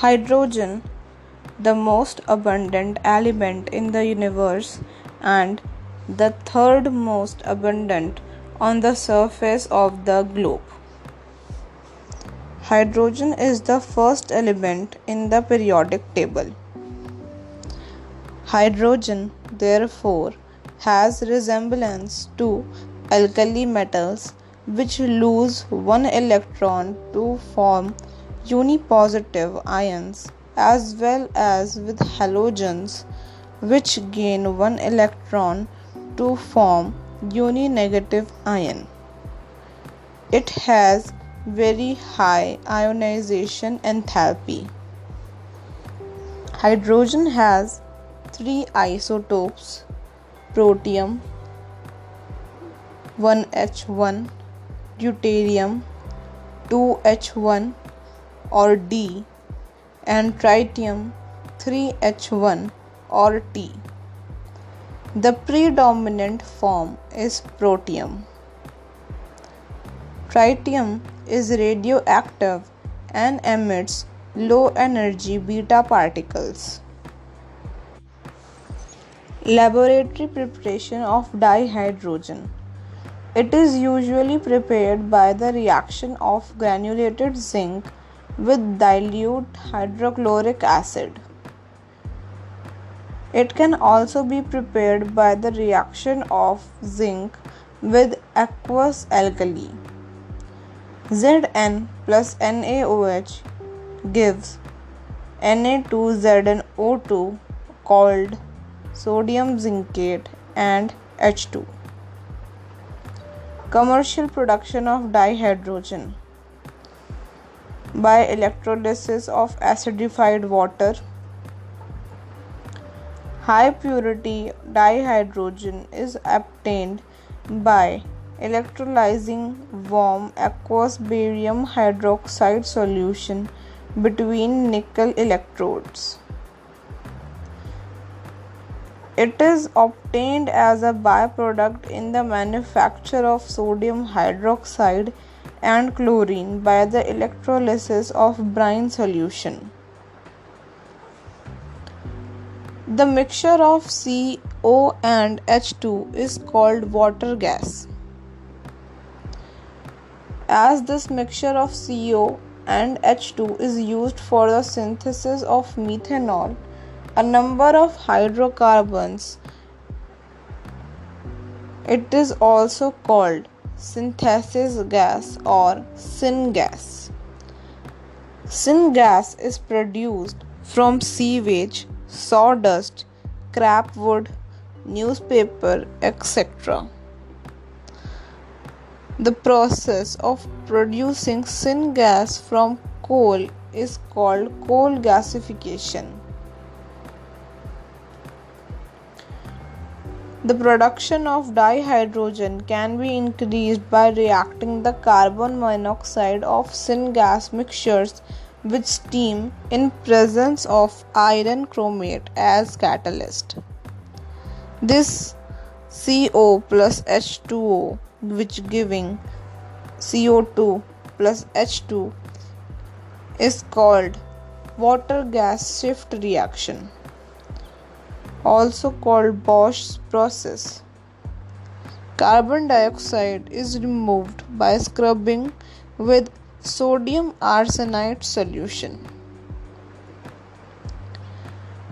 Hydrogen, the most abundant element in the universe and the third most abundant on the surface of the globe. Hydrogen is the first element in the periodic table. Hydrogen, therefore, has resemblance to alkali metals which lose one electron to form unipositive ions, as well as with halogens which gain one electron to form uninegative ion. It has very high ionization enthalpy. Hydrogen has three isotopes: protium, 1H1, deuterium, 2H1 or D, and tritium, 3H1 or T. The predominant form is protium. Tritium is radioactive and emits low energy beta particles. Laboratory preparation of dihydrogen. It is usually prepared by the reaction of granulated zinc with dilute hydrochloric acid. It can also be prepared by the reaction of zinc with aqueous alkali. Zn plus NaOH gives Na2ZnO2, called sodium zincate, and H2. Commercial production of dihydrogen by electrolysis of acidified water. High purity dihydrogen is obtained by electrolyzing warm aqueous barium hydroxide solution between nickel electrodes. It is obtained as a byproduct in the manufacture of sodium hydroxide and chlorine by the electrolysis of brine solution. The mixture of CO and H2 is called water gas. As this mixture of CO and H2 is used for the synthesis of methanol, a number of hydrocarbons. It is also called synthesis gas or syngas. Syngas is produced from sewage, sawdust, crapwood, newspaper, etc. The process of producing syngas from coal is called coal gasification. The production of dihydrogen can be increased by reacting the carbon monoxide of syngas mixtures with steam in presence of iron chromate as catalyst. This CO plus H2O, which giving CO2 plus H2, is called water gas shift reaction, also called Bosch process. Carbon dioxide is removed by scrubbing with sodium arsenate solution.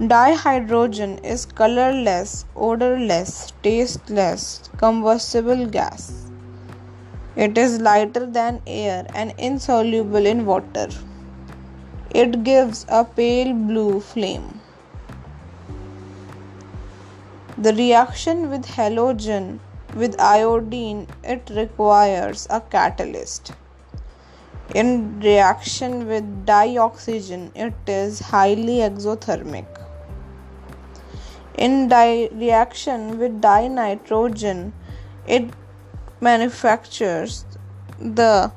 Dihydrogen is colorless, odorless, tasteless, combustible gas. It is lighter than air and insoluble in water. It gives a pale blue flame. The reaction with halogen with iodine, it requires a catalyst. In reaction with dioxygen, it is highly exothermic. In reaction with dinitrogen, it manufactures the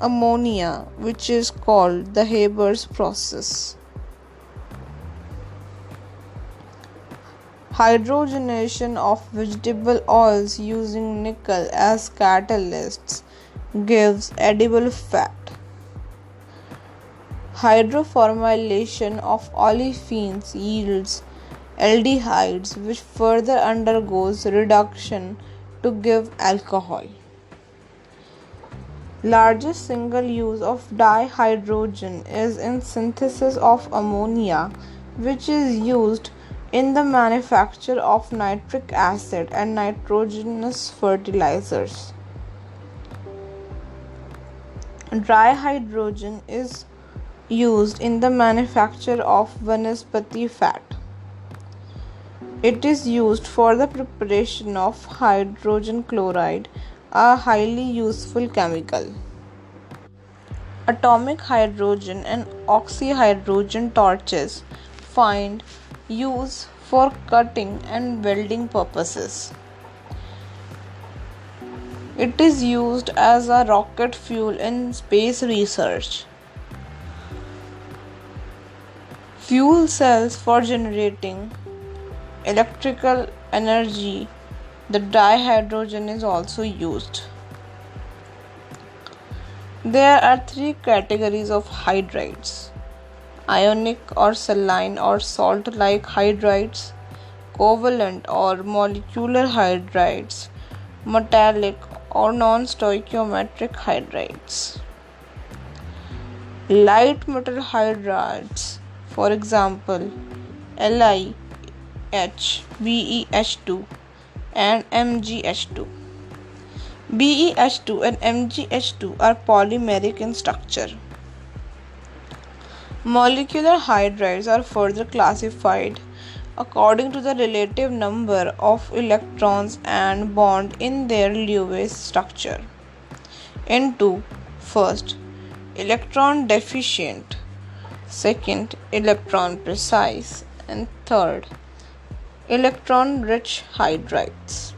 ammonia, which is called the Haber process. Hydrogenation of vegetable oils using nickel as catalysts gives edible fat. hydroformylation of olefins yields aldehydes, which further undergoes reduction to give alcohol. Largest single use of dihydrogen is in synthesis of ammonia, which is used in the manufacture of nitric acid and nitrogenous fertilizers. Dry hydrogen is used in the manufacture of vanaspati fat. It is used for the preparation of hydrogen chloride, a highly useful chemical. Atomic hydrogen and oxyhydrogen torches find use for cutting and welding purposes. It is used as a rocket fuel in space research. Fuel cells for generating electrical energy. The dihydrogen is also used. There are three categories of hydrides: ionic or saline or salt-like hydrides, covalent or molecular hydrides, metallic or non-stoichiometric hydrides. Light metal hydrides, for example, LiH, BeH2 and MgH2. BeH2 and MgH2 are polymeric in structure. Molecular hydrides are further classified according to the relative number of electrons and bond in their Lewis structure into, first, electron deficient, second, electron precise, and third, electron rich hydrides.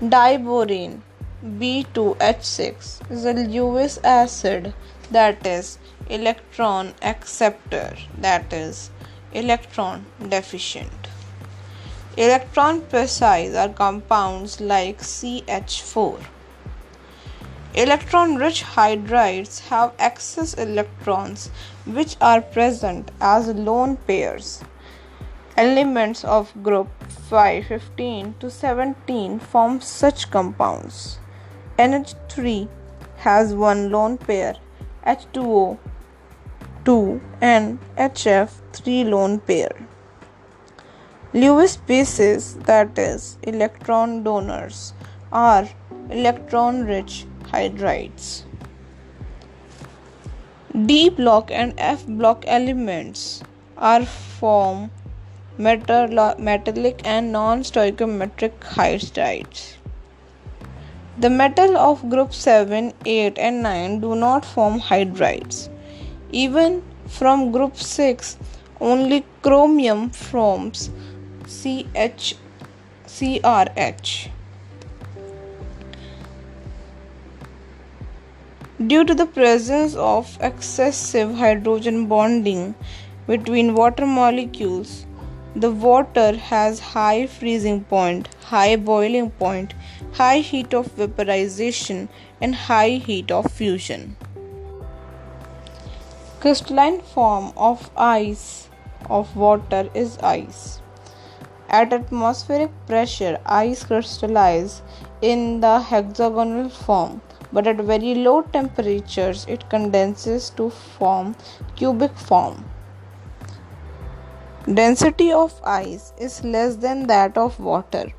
Diborane, B2H6, is a Lewis acid that is electron acceptor, that is electron deficient. Electron precise are compounds like CH4. Electron rich hydrides have excess electrons which are present as lone pairs. Elements of group 5, 15 to 17 form such compounds. NH3 has one lone pair, H2O 2 and HF 3 lone pair. Lewis bases, that is electron donors, are electron rich hydrides. D block and F block elements are form metallic and non-stoichiometric hydrides. The metal of group 7, 8 and 9 do not form hydrides. Even from group 6, only chromium forms CRH. Due to the presence of excessive hydrogen bonding between water molecules, the water has high freezing point, high boiling point, high heat of vaporization, and high heat of fusion. Crystalline form of ice of water is ice. At atmospheric pressure, ice crystallizes in the hexagonal form, but at very low temperatures it condenses to form cubic form. Density of ice is less than that of water.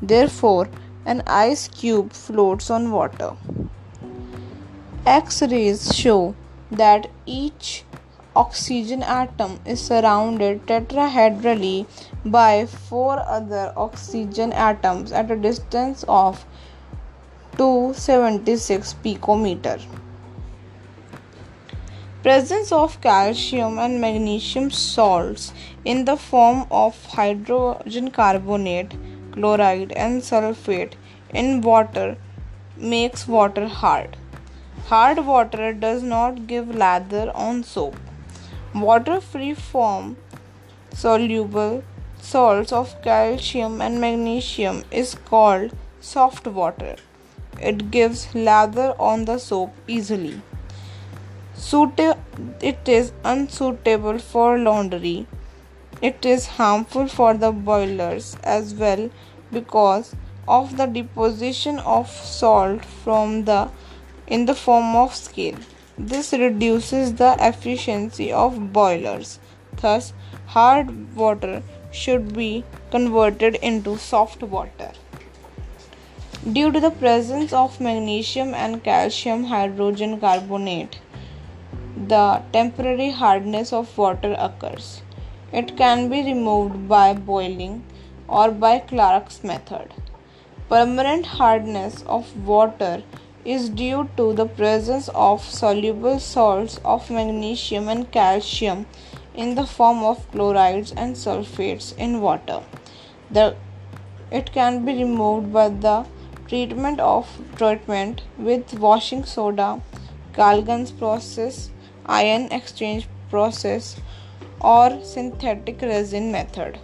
Therefore, an ice cube floats on water. X-rays show that each oxygen atom is surrounded tetrahedrally by four other oxygen atoms at a distance of 276 picometer. Presence of calcium and magnesium salts in the form of hydrogen carbonate, chloride and sulfate in water makes water hard. Hard water does not give lather on soap. Water-free form soluble salts of calcium and magnesium is called soft water. It gives lather on the soap easily. It is unsuitable for laundry. It is harmful for the boilers as well because of the deposition of salt in the form of scale. This reduces the efficiency of boilers. Thus, hard water should be converted into soft water. Due to the presence of magnesium and calcium hydrogen carbonate, the temporary hardness of water occurs. It can be removed by boiling or by Clark's method. Permanent hardness of water is due to the presence of soluble salts of magnesium and calcium in the form of chlorides and sulfates in water. It can be removed by the treatment with washing soda, Calgon process, ion exchange process, or synthetic resin method.